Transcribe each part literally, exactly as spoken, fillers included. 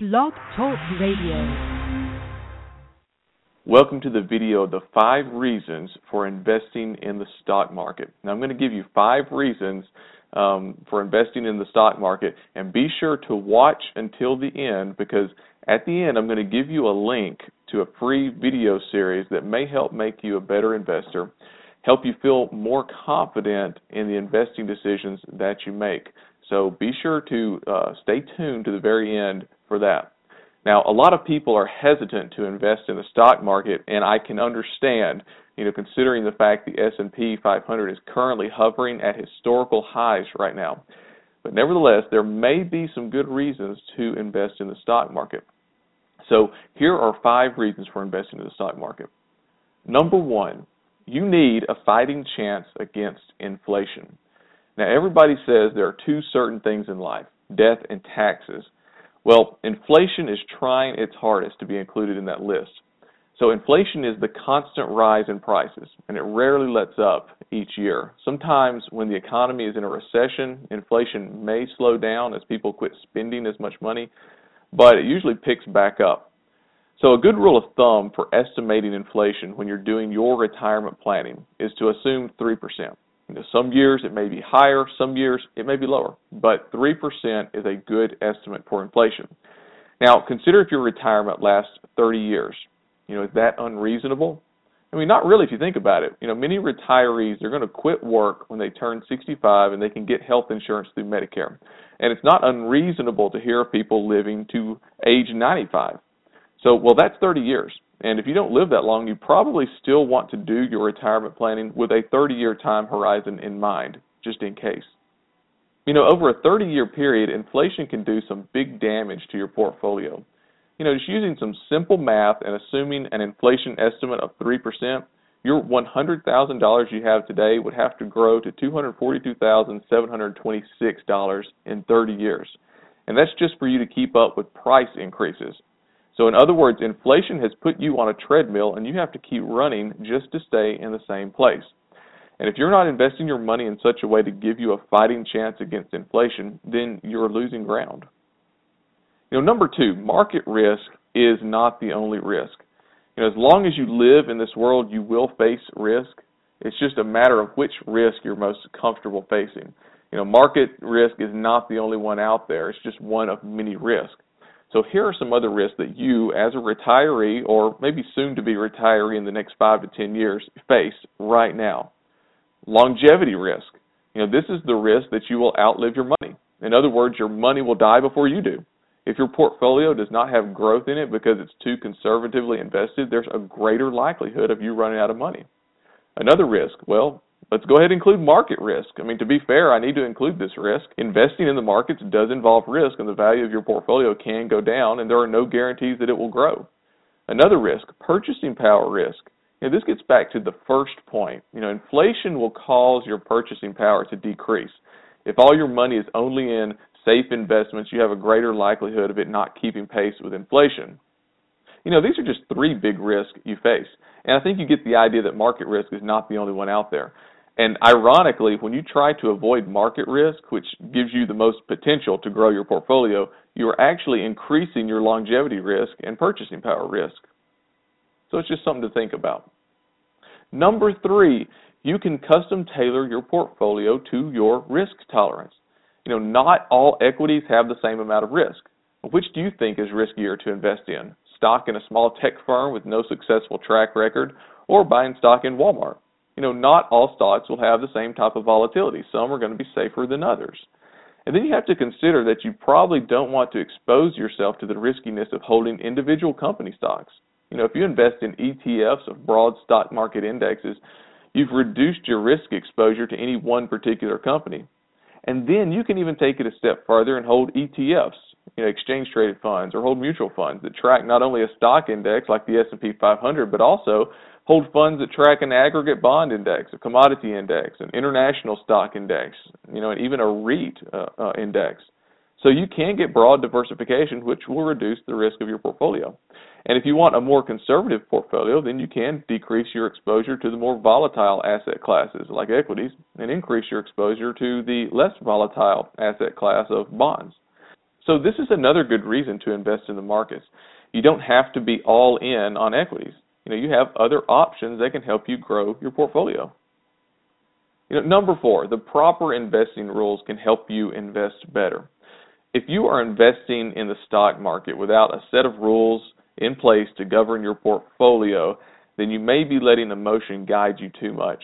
Blog Talk Radio. Welcome to the video, The Five Reasons for Investing in the Stock Market. Now, I'm going to give you five reasons um, for investing in the stock market, and be sure to watch until the end, because at the end, I'm going to give you a link to a free video series that may help make you a better investor, help you feel more confident in the investing decisions that you make. So be sure to uh, stay tuned to the very end for that. Now, a lot of people are hesitant to invest in the stock market, and I can understand, you know, considering the fact the S and P five hundred is currently hovering at historical highs right now. But nevertheless, there may be some good reasons to invest in the stock market. So here are five reasons for investing in the stock market. Number one, you need a fighting chance against inflation. Now, everybody says there are two certain things in life, death and taxes. Well, inflation is trying its hardest to be included in that list. So inflation is the constant rise in prices, and it rarely lets up each year. Sometimes when the economy is in a recession, inflation may slow down as people quit spending as much money, but it usually picks back up. So a good rule of thumb for estimating inflation when you're doing your retirement planning is to assume three percent. You know, some years it may be higher, some years it may be lower, but three percent is a good estimate for inflation. Now, consider if your retirement lasts thirty years. You know, is that unreasonable? I mean, not really if you think about it. You know, many retirees, they're going to quit work when they turn sixty-five, and they can get health insurance through Medicare. And it's not unreasonable to hear of people living to age ninety-five. So, well, that's thirty years. And if you don't live that long, you probably still want to do your retirement planning with a thirty-year time horizon in mind, just in case. You know, over a thirty-year period, inflation can do some big damage to your portfolio. You know, just using some simple math and assuming an inflation estimate of three percent, your one hundred thousand dollars you have today would have to grow to two hundred forty-two thousand seven hundred twenty-six dollars in thirty years. And that's just for you to keep up with price increases. So in other words, inflation has put you on a treadmill, and you have to keep running just to stay in the same place. And if you're not investing your money in such a way to give you a fighting chance against inflation, then you're losing ground. You know, number two, market risk is not the only risk. You know, as long as you live in this world, you will face risk. It's just a matter of which risk you're most comfortable facing. You know, market risk is not the only one out there. It's just one of many risks. So here are some other risks that you, as a retiree, or maybe soon-to-be retiree in the next five to ten years, face right now. Longevity risk. You know, this is the risk that you will outlive your money. In other words, your money will die before you do. If your portfolio does not have growth in it because it's too conservatively invested, there's a greater likelihood of you running out of money. Another risk, well, let's go ahead and include market risk. I mean, to be fair, I need to include this risk. Investing in the markets does involve risk, and the value of your portfolio can go down, and there are no guarantees that it will grow. Another risk, purchasing power risk. You know, this gets back to the first point. You know, inflation will cause your purchasing power to decrease. If all your money is only in safe investments, you have a greater likelihood of it not keeping pace with inflation. You know, these are just three big risks you face. And I think you get the idea that market risk is not the only one out there. And ironically, when you try to avoid market risk, which gives you the most potential to grow your portfolio, you are actually increasing your longevity risk and purchasing power risk. So it's just something to think about. Number three, you can custom tailor your portfolio to your risk tolerance. You know, not all equities have the same amount of risk. Which do you think is riskier to invest in? Stock in a small tech firm with no successful track record, or buying stock in Walmart? You know, not all stocks will have the same type of volatility. Some are going to be safer than others. And then you have to consider that you probably don't want to expose yourself to the riskiness of holding individual company stocks. You know, if you invest in E T Fs of broad stock market indexes, you've reduced your risk exposure to any one particular company. And then you can even take it a step further and hold E T Fs, you know, exchange-traded funds, or hold mutual funds that track not only a stock index like the S and P five hundred, but also hold funds that track an aggregate bond index, a commodity index, an international stock index, you know, and even a REIT uh, uh, index. So you can get broad diversification, which will reduce the risk of your portfolio. And if you want a more conservative portfolio, then you can decrease your exposure to the more volatile asset classes like equities, and increase your exposure to the less volatile asset class of bonds. So this is another good reason to invest in the markets. You don't have to be all in on equities. You know, you have other options that can help you grow your portfolio. You know, number four, the proper investing rules can help you invest better. If you are investing in the stock market without a set of rules in place to govern your portfolio, then you may be letting emotion guide you too much.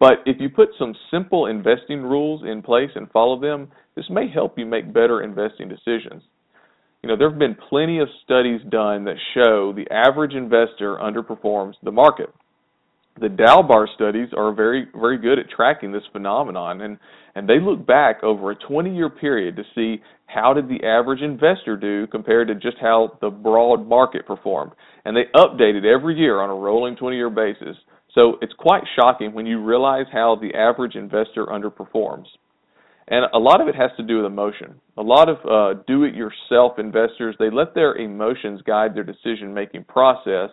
But if you put some simple investing rules in place and follow them, this may help you make better investing decisions. You know, there have been plenty of studies done that show the average investor underperforms the market. The Dalbar studies are very, very good at tracking this phenomenon, and, and they look back over a twenty-year period to see how did the average investor do compared to just how the broad market performed. And they updated every year on a rolling twenty-year basis. So it's quite shocking when you realize how the average investor underperforms. And a lot of it has to do with emotion. A lot of uh, do-it-yourself investors, they let their emotions guide their decision-making process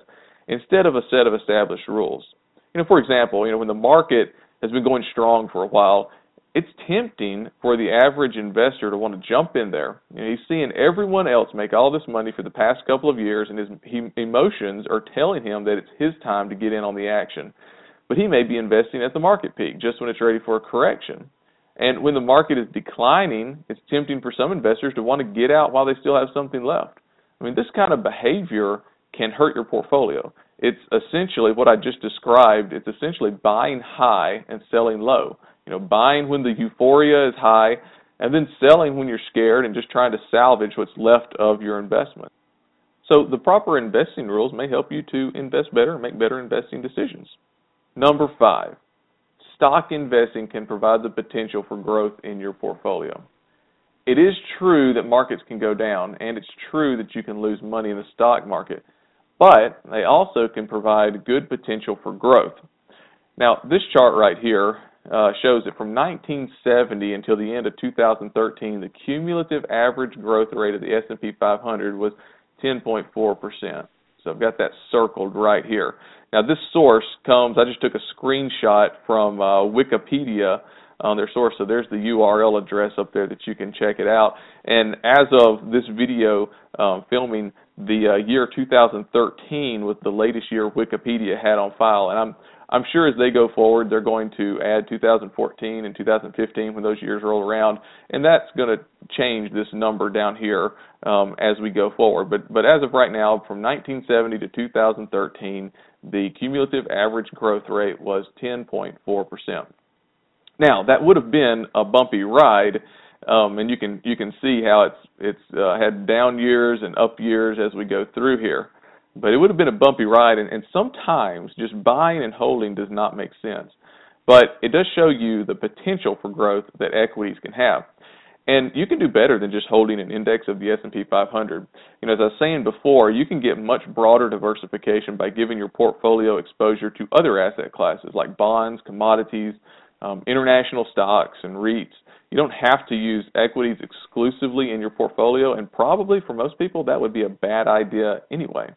instead of a set of established rules. You know, for example, you know, when the market has been going strong for a while, it's tempting for the average investor to want to jump in there. You know, he's seeing everyone else make all this money for the past couple of years, and his he, emotions are telling him that it's his time to get in on the action. But he may be investing at the market peak, just when it's ready for a correction. And when the market is declining, it's tempting for some investors to want to get out while they still have something left. I mean, this kind of behavior can hurt your portfolio. It's essentially what I just described. It's essentially buying high and selling low. You know, buying when the euphoria is high and then selling when you're scared and just trying to salvage what's left of your investment. So the proper investing rules may help you to invest better and make better investing decisions. Number five, stock investing can provide the potential for growth in your portfolio. It is true that markets can go down, and it's true that you can lose money in the stock market, but they also can provide good potential for growth. Now, this chart right here uh, shows that from nineteen seventy until the end of two thousand thirteen, the cumulative average growth rate of the S and P five hundred was ten point four percent. So I've got that circled right here. Now, this source comes, I just took a screenshot from uh, Wikipedia on their source, so there's the U R L address up there that you can check it out. And as of this video um, filming, the uh, year two thousand thirteen was the latest year Wikipedia had on file, and I'm I'm sure as they go forward, they're going to add two thousand fourteen and two thousand fifteen when those years roll around, and that's going to change this number down here um, as we go forward. But but as of right now, from nineteen seventy to two thousand thirteen, the cumulative average growth rate was ten point four percent. Now, that would have been a bumpy ride, um, and you can you can see how it's it's uh, had down years and up years as we go through here. But it would have been a bumpy ride, and, and sometimes just buying and holding does not make sense. But it does show you the potential for growth that equities can have. And you can do better than just holding an index of the S and P five hundred. You know, as I was saying before, you can get much broader diversification by giving your portfolio exposure to other asset classes like bonds, commodities, Um, international stocks and REITs. You don't have to use equities exclusively in your portfolio, and probably for most people that would be a bad idea anyway.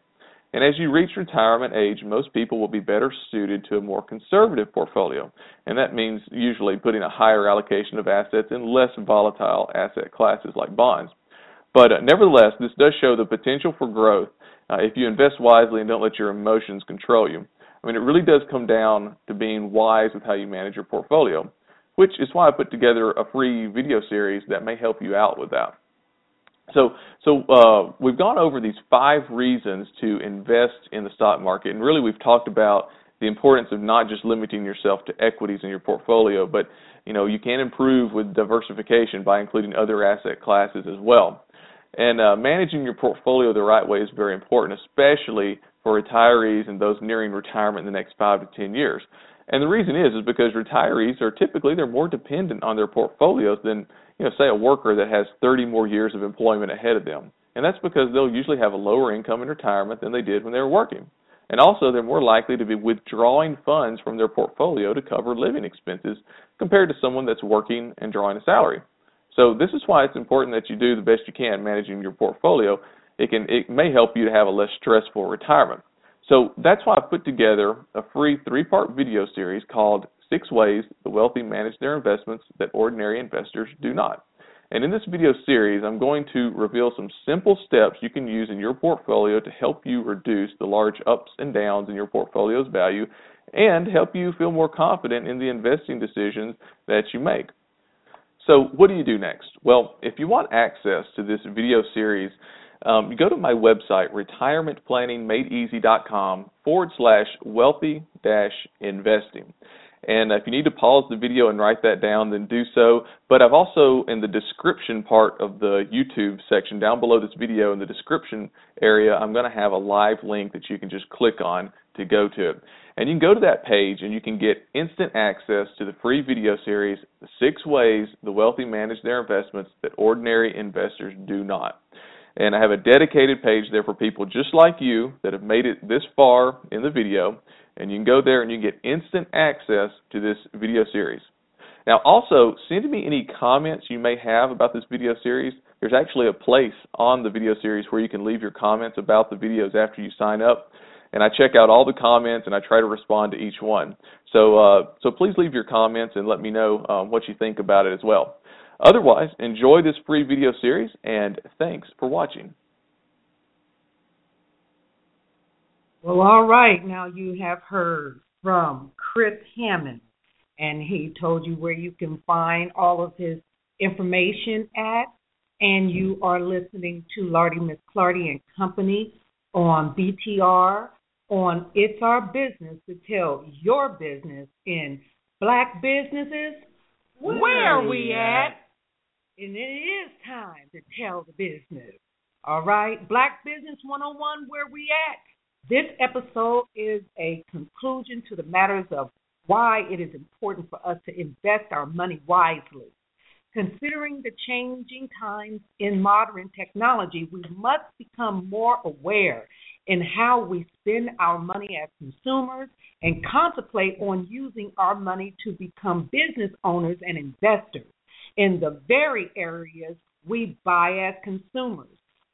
And as you reach retirement age, most people will be better suited to a more conservative portfolio, and that means usually putting a higher allocation of assets in less volatile asset classes like bonds. But uh, nevertheless, this does show the potential for growth uh, if you invest wisely and don't let your emotions control you. I mean, it really does come down to being wise with how you manage your portfolio, which is why I put together a free video series that may help you out with that. So so uh, we've gone over these five reasons to invest in the stock market, and really we've talked about the importance of not just limiting yourself to equities in your portfolio, but, you know, you can improve with diversification by including other asset classes as well. And uh, managing your portfolio the right way is very important, especially for retirees and those nearing retirement in the next five to ten years. And the reason is is because retirees are typically, they're more dependent on their portfolios than, you know, say a worker that has thirty more years of employment ahead of them. And that's because they'll usually have a lower income in retirement than they did when they were working. And also they're more likely to be withdrawing funds from their portfolio to cover living expenses compared to someone that's working and drawing a salary. So this is why it's important that you do the best you can managing your portfolio. It can, it may help you to have a less stressful retirement. So that's why I put together a free three-part video series called Six Ways the Wealthy Manage Their Investments That Ordinary Investors Do Not. And in this video series, I'm going to reveal some simple steps you can use in your portfolio to help you reduce the large ups and downs in your portfolio's value and help you feel more confident in the investing decisions that you make. So what do you do next? Well, if you want access to this video series, um, you go to my website, retirementplanningmadeeasy.com forward slash wealthy dash investing. And if you need to pause the video and write that down, then do so. But I've also, in the description part of the YouTube section, down below this video in the description area, I'm going to have a live link that you can just click on to go to it. And you can go to that page and you can get instant access to the free video series, Six Ways the Wealthy Manage Their Investments That Ordinary Investors Do Not. And I have a dedicated page there for people just like you that have made it this far in the video. And you can go there and you can get instant access to this video series. Now also, send me any comments you may have about this video series. There's actually a place on the video series where you can leave your comments about the videos after you sign up. And I check out all the comments and I try to respond to each one. So, uh, so please leave your comments and let me know um, what you think about it as well. Otherwise, enjoy this free video series and thanks for watching. Well, all right. Now you have heard from Chris Hammond, and he told you where you can find all of his information at, and you are listening to Lordy Miss Clardy and Company on B T R, on It's Our Business to Tell Your Business in Black Businesses. Where, where are we at? And it is time to tell the business. All right. Black Business one oh one, where we at? This episode is a conclusion to the matters of why it is important for us to invest our money wisely. Considering the changing times in modern technology, we must become more aware in how we spend our money as consumers and contemplate on using our money to become business owners and investors in the very areas we buy as consumers.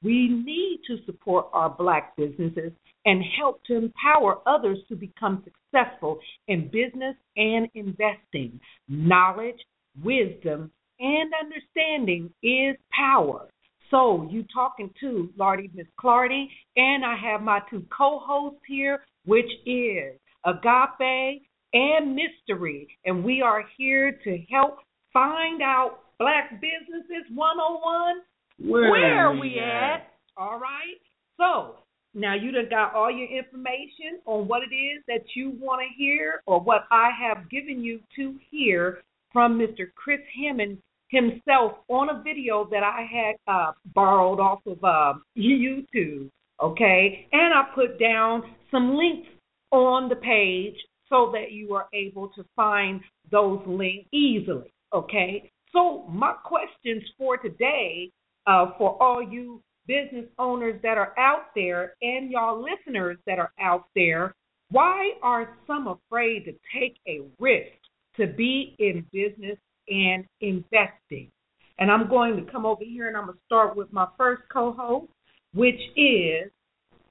We need to support our Black businesses and help to empower others to become successful in business and investing. Knowledge, wisdom, and understanding is power. So you talking to Lordy Miss Clardy, and I have my two co-hosts here, which is Agape and Mystery, and we are here to help find out Black Businesses one oh one. Where, Where are we at? at? All right. So now you done got all your information on what it is that you want to hear or what I have given you to hear from Mister Chris Hammond himself on a video that I had uh, borrowed off of uh, YouTube, okay? And I put down some links on the page so that you are able to find those links easily, okay? So my questions for today, Uh, for all you business owners that are out there and y'all listeners that are out there, why are some afraid to take a risk to be in business and investing? And I'm going to come over here and I'm going to start with my first co-host, which is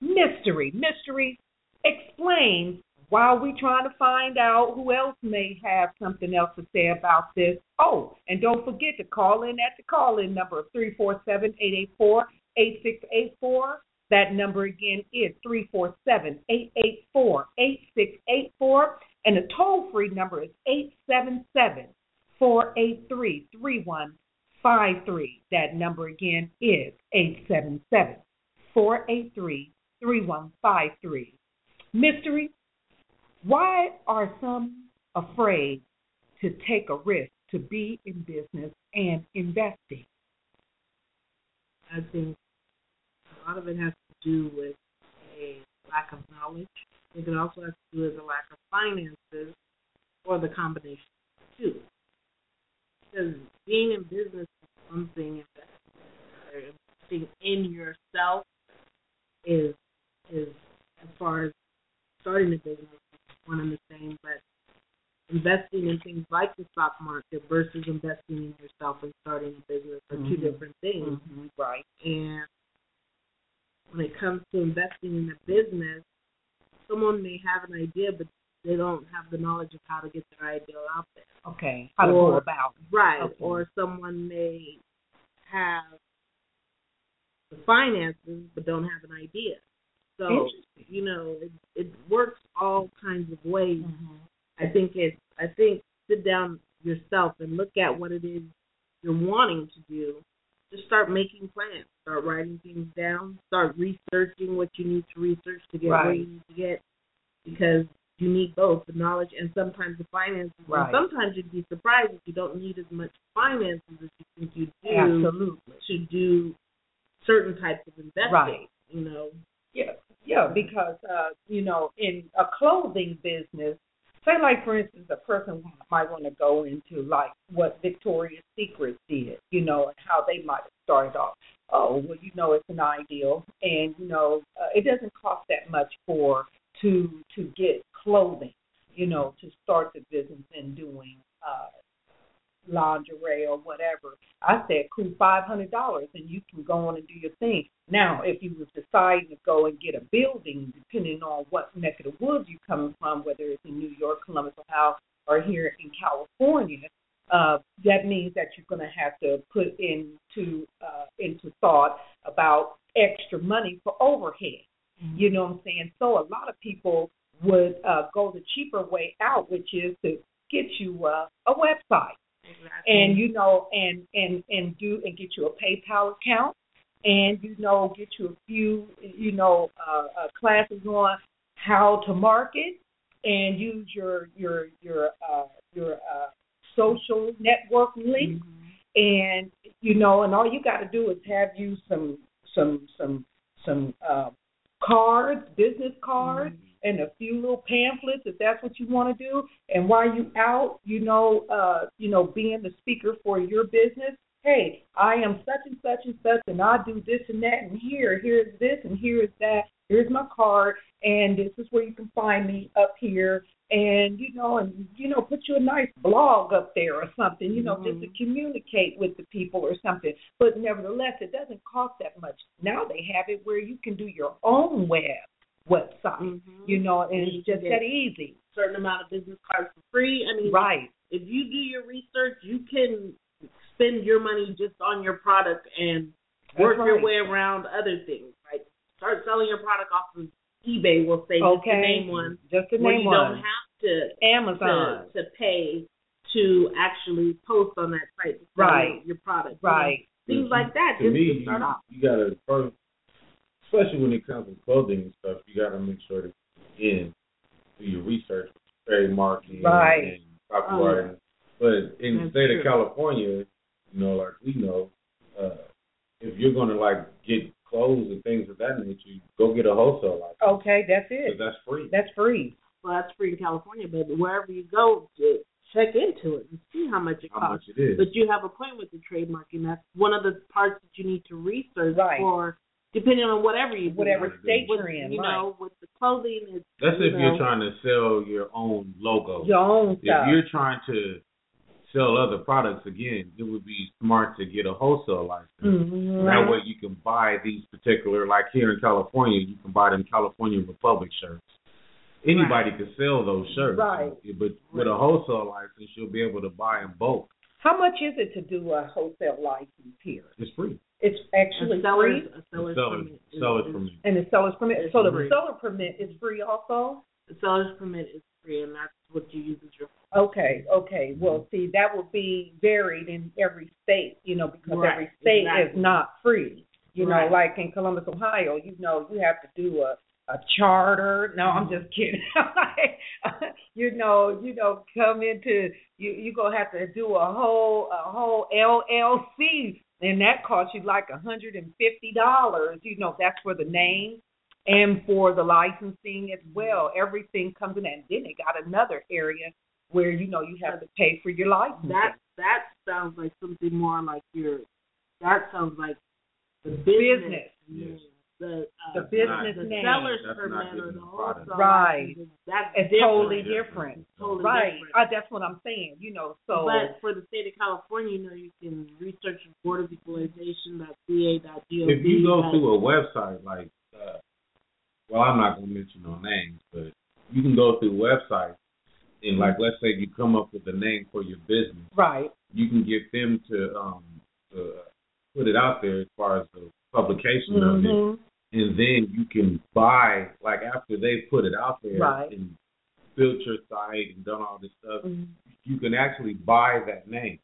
Mystery. Mystery, explain while we're trying to find out who else may have something else to say about this. Oh, and don't forget to call in at the call-in number of three four seven, eight eight four, eight six eight four. That number again is three four seven, eight eight four, eight six eight four. And the toll-free number is eight seven seven, four eight three, three one five three. That number again is eight seven seven, four eight three, three one five three. Mystery, why are some afraid to take a risk to be in business and investing? I think a lot of it has to do with a lack of knowledge. It can also have to do with a lack of finances or the combination of the two. Because being in business is one thing, investing, investing in yourself is, is as far as starting a business, one and the same, but investing in things like the stock market versus investing in yourself and starting a business are mm-hmm. two different things. Mm-hmm. Right. And when it comes to investing in a business, someone may have an idea, but they don't have the knowledge of how to get their idea out there. Okay. How to go about. Right. Okay. Or someone may have the finances but don't have an idea. So, you know, it, it works all kinds of ways. Mm-hmm. I think it's, I think sit down yourself and look at what it is you're wanting to do. Just start making plans. Start writing things down. Start researching what you need to research to get right. where you need to get, because you need both the knowledge and sometimes the finances. Right. And sometimes you'd be surprised if you don't need as much finances as you think you do Absolutely. To do certain types of investing. Right. You know. Yeah, yeah, because uh, you know, in a clothing business, say like for instance, a person might want to go into like what Victoria's Secret did, you know, and how they might have started off. Oh, well, you know, it's an ideal, and you know, uh, it doesn't cost that much for to to get clothing, you know, to start the business and doing uh, lingerie or whatever. I said, cool, five hundred dollars, and you can go on and do your thing. Now, if you was deciding to go and get a building, depending on what neck of the woods you're coming from, whether it's in New York, Columbus, Ohio, or here in California, uh, that means that you're going to have to put into uh, into thought about extra money for overhead. Mm-hmm. You know what I'm saying? So a lot of people would uh, go the cheaper way out, which is to get you uh, a website. Exactly. And, you know, and, and, and do and get you a PayPal account and, you know, get you a few, you know, uh, uh, classes on how to market and use your your your uh, your uh, social network links. Mm-hmm. And, you know, and all you got to do is have you some some some some uh, cards, business cards. Mm-hmm. And a few little pamphlets, if that's what you want to do. And while you out, you know, uh, you know, being the speaker for your business, hey, I am such and such and such, and I do this and that, and here, here's this, and here is that. Here's my card, and this is where you can find me up here. And you know, and you know, put you a nice blog up there or something, you know, mm-hmm. just to communicate with the people or something. But nevertheless, it doesn't cost that much. Now they have it where you can do your own web. website, mm-hmm. you know, and it's just that easy. Certain amount of business cards for free. I mean, right. if you do your research, you can spend your money just on your product and work right. your way around other things. Like start selling your product off of eBay, we'll say, okay. just to name one. Just to name you one. You don't have to Amazon to, to pay to actually post on that site to sell right. your product. Right. You know, things like that. To just me, to start you, off. You got to first. Especially when it comes to clothing and stuff, you got to make sure to in do your research, trade marketing, right. and copywriting. Um, but in the state true. of California, you know, like we know, uh, if you're going to like get clothes and things of that nature, you go get a wholesale license. Okay, that's it. That's free. That's free. Well, that's free in California, but wherever you go, just check into it and see how much it how costs. Much it is. But you have a point with the trade marketing. That's one of the parts that you need to research right. for. Depending on whatever you whatever state you're in, you right. know, with the clothing. It's, That's you if know. you're trying to sell your own logo. Your own stuff. If you're trying to sell other products, again, it would be smart to get a wholesale license. Mm-hmm. That way you can buy these particular, like here in California, you can buy them California Republic shirts. Anybody right. can sell those shirts. Right. But with a wholesale license, you'll be able to buy in bulk. How much is it to do a wholesale license here? It's free. It's actually a seller's, free. A seller's, a seller's permit. Is, seller's is, permit. And the seller's permit. It's so free. The seller permit is free also? The seller's permit is free, and that's what you use as your permit. Okay, okay. Well, see, that will be varied in every state, you know, because right. every state exactly. is not free. You right. know, like in Columbus, Ohio, you know, you have to do a, a charter. No, I'm just kidding. you know, you know, come into, you, you're going to have to do a whole, a whole L L C. And that costs you like one hundred fifty dollars. You know, that's for the name and for the licensing as well. Everything comes in. And then they got another area where, you know, you have to pay for your license. That that sounds like something more like your, that sounds like the business. business. Yes. The, uh, the business the name. Seller's permit or the wholesale license. Right. That's it's different. totally different. Totally right. Different. Uh, that's what I'm saying, you know. So, but for the state of California, you know, you can research Board of Equalization dot C A dot gov. If you go through a website like, uh, well, I'm not going to mention no names, but you can go through websites and, like, let's say you come up with a name for your business. Right. You can get them to um, uh, put it out there as far as the publication mm-hmm. of it. And then you can buy, like after they put it out there right. and built your site and done all this stuff, mm-hmm. you can actually buy that name.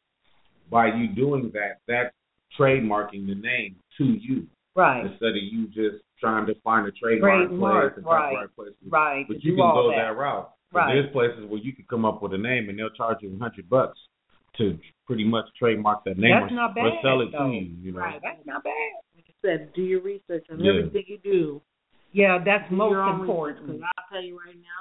By you doing that, that's trademarking the name to you. Right. Instead of you just trying to find a trademark place and copyright place. Right. But you can go that route. Right. There's places where you can come up with a name and they'll charge you a hundred bucks to pretty much trademark that name that's or, not bad, or sell it though. To you. You know? Right. That's not bad. Like you said, do your research on yeah. everything you do. Yeah, that's do most important. Because I'll tell you right now,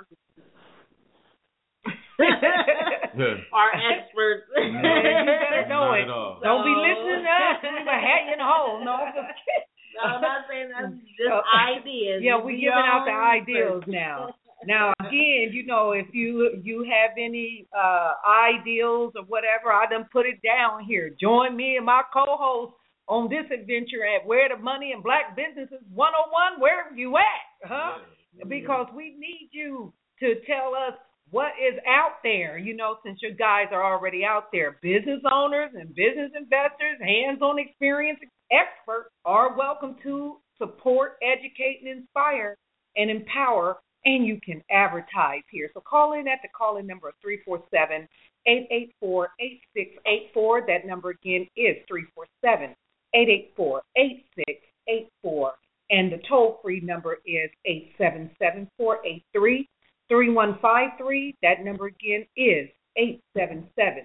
our experts. No, you better know it. Don't so, be listening to us. We're hat in the hole. No, I'm just kidding. No, I'm not saying that's just ideas. Yeah, we're giving out the ideals now. Now, again, you know, if you you have any uh, ideals or whatever, I done put it down here. Join me and my co-host on this adventure at Where the Money and Black Businesses one oh one, wherever you at, huh? Mm-hmm. Because we need you to tell us what is out there, you know, since your guys are already out there. Business owners and business investors, hands-on experience experts are welcome to support, educate, and inspire and empower, and you can advertise here. So call in at the call-in number of three four seven, eight eight four, eight six eight four. That number again is three four seven, eight eight four, eight six eight four. And the toll-free number is eight seven seven, four eight three, three one five three. That number again is eight seven seven,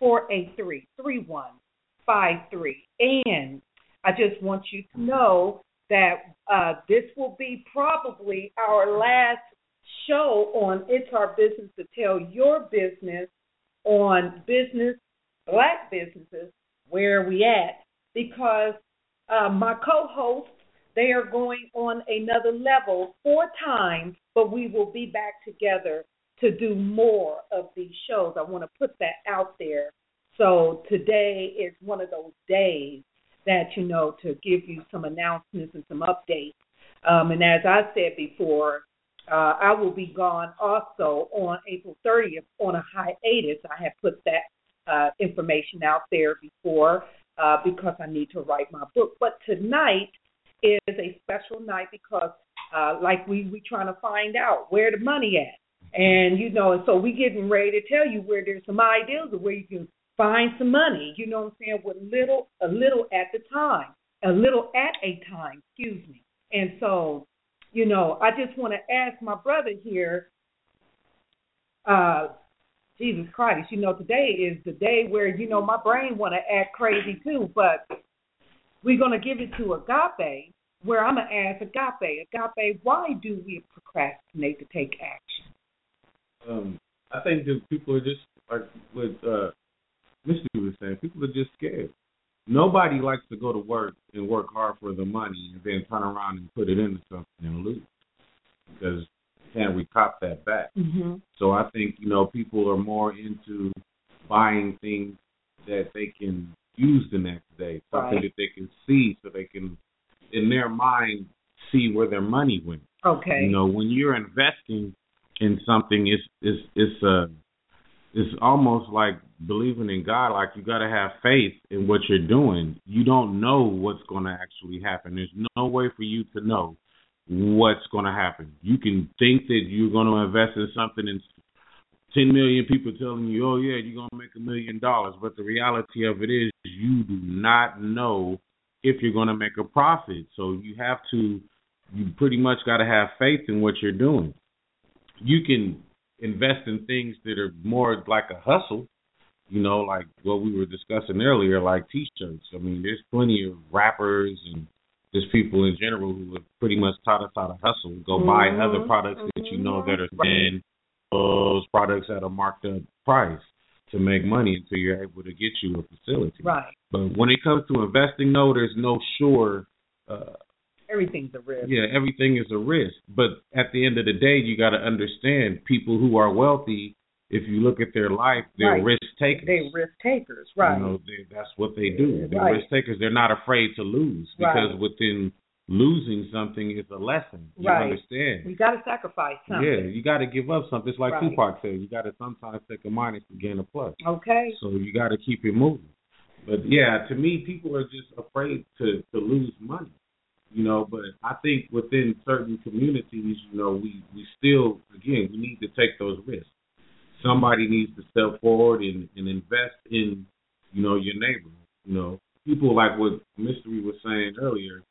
four eight three, three one five three. And I just want you to know that uh, this will be probably our last show on It's Our Business to Tell Your Business on business, black businesses, where we at, because uh, my co-hosts, they are going on another level four times, but we will be back together to do more of these shows. I want to put that out there. So today is one of those days that, you know, to give you some announcements and some updates. Um, and as I said before, uh, I will be gone also on April thirtieth on a hiatus. I have put that uh, information out there before uh, because I need to write my book. But tonight is a special night because, uh, like, we we trying to find out where the money at. And, you know, and so we getting ready to tell you where there's some ideas of where you can find some money, you know what I'm saying, with little, a little at the time, a little at a time, excuse me. And so, you know, I just want to ask my brother here, uh, Jesus Christ, you know, today is the day where, you know, my brain want to act crazy too, but we're going to give it to Agape, where I'm going to ask Agape, Agape, why do we procrastinate to take action? Um, I think that people are just, like, with, uh, Mystery was saying, people are just scared. Nobody likes to go to work and work hard for the money and then turn around and put it into something and lose, because can't we cop that back? Mm-hmm. So I think, you know, people are more into buying things that they can use the next day, something right. that they can see, so they can, in their mind, see where their money went. Okay. You know, when you're investing in something, it's it's it's a uh, it's almost like believing in God. Like, you got to have faith in what you're doing. You don't know what's going to actually happen. There's no way for you to know what's going to happen. You can think that you're going to invest in something and ten million people telling you, oh, yeah, you're going to make a million dollars. But the reality of it is you do not know if you're going to make a profit. So you have to, you pretty much got to have faith in what you're doing. You can invest in things that are more like a hustle, you know, like what we were discussing earlier, like T-shirts. I mean, there's plenty of rappers and just people in general who have pretty much taught us how to hustle, go mm-hmm. buy other products mm-hmm. that you know that are thin, those products at a marked up price to make money until you're able to get you a facility. Right. But when it comes to investing, no, there's no sure. Uh, Everything's a risk. Yeah, everything is a risk. But at the end of the day, you got to understand people who are wealthy, if you look at their life, they're right. risk takers. They're risk takers, right. You know, they, that's what they do. They're right. risk takers. They're not afraid to lose because right. within losing something is a lesson. You right. understand? You got to sacrifice something. Yeah, you got to give up something. It's like right. Tupac said, you got to sometimes take a minus to gain a plus. Okay. So you got to keep it moving. But, yeah, to me, people are just afraid to, to lose money, you know. But I think within certain communities, you know, we, we still, again, we need to take those risks. Somebody needs to step forward and, and invest in, you know, your neighborhood. You know, people like what Mystery was saying earlier,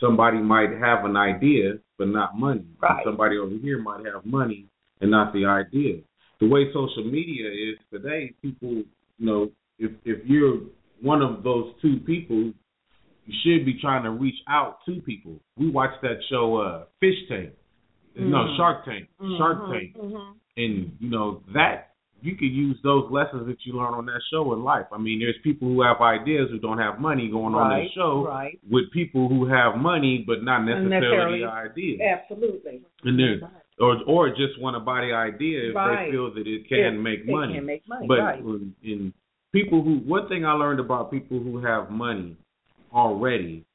somebody might have an idea but not money. Right. Somebody over here might have money and not the idea. The way social media is today, people, you know, if if you're one of those two people, you should be trying to reach out to people. We watched that show, uh, Fish Tank. Mm-hmm. No, Shark Tank. Mm-hmm. Shark Tank. Mm-hmm. And, you know, that you could use those lessons that you learn on that show in life. I mean, there's people who have ideas who don't have money going right, on that show right. with people who have money but not necessarily, necessarily. ideas. Absolutely. And there's Or or just want to buy the idea if right. they feel that it can yeah, make money. It can make money, but right. in people who, one thing I learned about people who have money already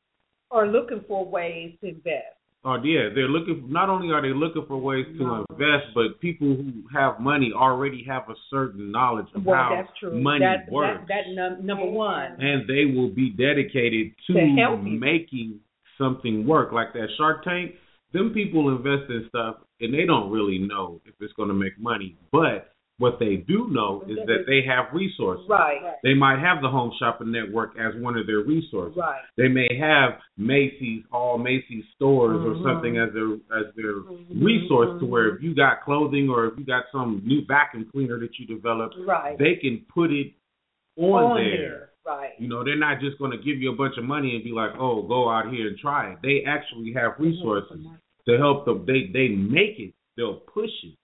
are looking for ways to invest. Oh yeah, they're looking. Not only are they looking for ways to no. invest, but people who have money already have a certain knowledge of well, how money that's, works. That, that num- number one, and they will be dedicated to, to making something work, like that Shark Tank. Them people invest in stuff, and they don't really know if it's going to make money. But what they do know is that they have resources. Right. right. They might have the Home Shopping Network as one of their resources. Right. They may have Macy's, all Macy's stores mm-hmm. or something as their as their mm-hmm. resource mm-hmm. to where if you got clothing or if you got some new vacuum cleaner that you developed, right. they can put it on, on there. there. Right. You know, they're not just going to give you a bunch of money and be like, oh, go out here and try it. They actually have resources to help them. They they make it. They'll push it.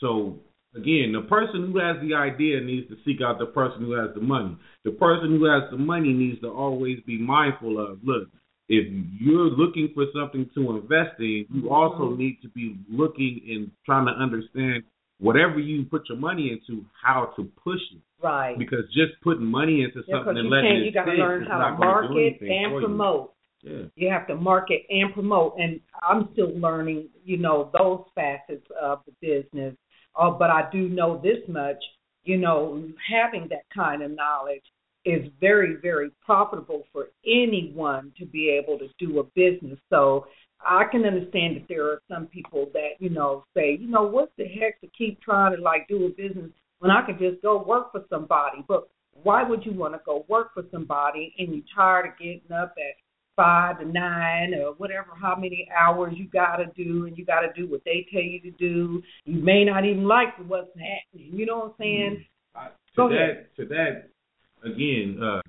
So, again, the person who has the idea needs to seek out the person who has the money. The person who has the money needs to always be mindful of, look, if you're looking for something to invest in, you also need to be looking and trying to understand whatever you put your money into, how to push it. Right. Because just putting money into yeah, something and letting can, it you gotta sit, learn how to market and promote. You. Yeah. You have to market and promote. And I'm still learning, you know, those facets of the business. Uh, but I do know this much, you know, having that kind of knowledge is very, very profitable for anyone to be able to do a business. So I can understand that there are some people that, you know, say, you know, what the heck to keep trying to, like, do a business when I could just go work for somebody. But why would you want to go work for somebody and you're tired of getting up at five to nine or whatever, how many hours you got to do, and you got to do what they tell you to do. You may not even like what's happening. You know what I'm saying? Uh, to go that, ahead. To that, again, uh,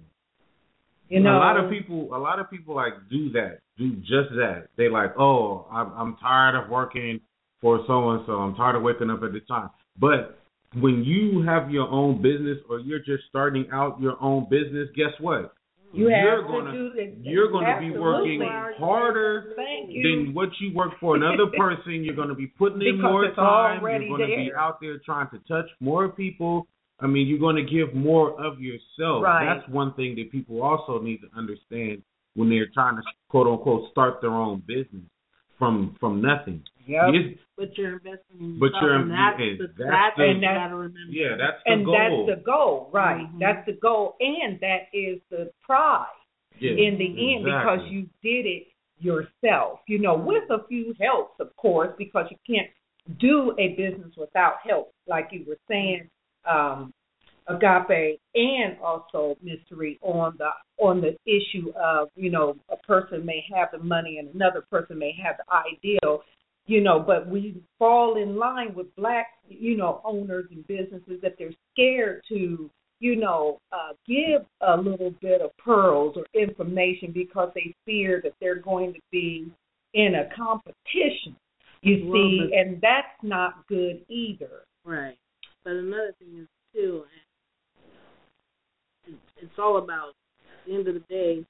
you know, a lot of people, a lot of people like do that, do just that. They like, oh, I'm, I'm tired of working for so-and-so. I'm tired of waking up at this time. But when you have your own business or you're just starting out your own business, guess what? You you're going to you're going to be working harder than what you work for another person. You're going to be putting in more time. You're going to be out there trying to touch more people. I mean, you're going to give more of yourself. Right. That's one thing that people also need to understand when they're trying to, quote, unquote, start their own business from from nothing. Yep. Yes. But you're investing in but you're in, that's, and the, that's, that's the, and that's, yeah, that's the and goal. And that's the goal, right. Mm-hmm. That's the goal, and that is the prize yeah, in the exactly. end because you did it yourself, you know, with a few helps, of course, because you can't do a business without help, like you were saying, um, Agape, and also Mystery on the on the issue of, you know, a person may have the money and another person may have the ideal. You know, but we fall in line with black, you know, owners and businesses that they're scared to, you know, uh, give a little bit of pearls or information because they fear that they're going to be in a competition, you well, see, and that's not good either. Right. But another thing is, too, it's all about, at the end of the day,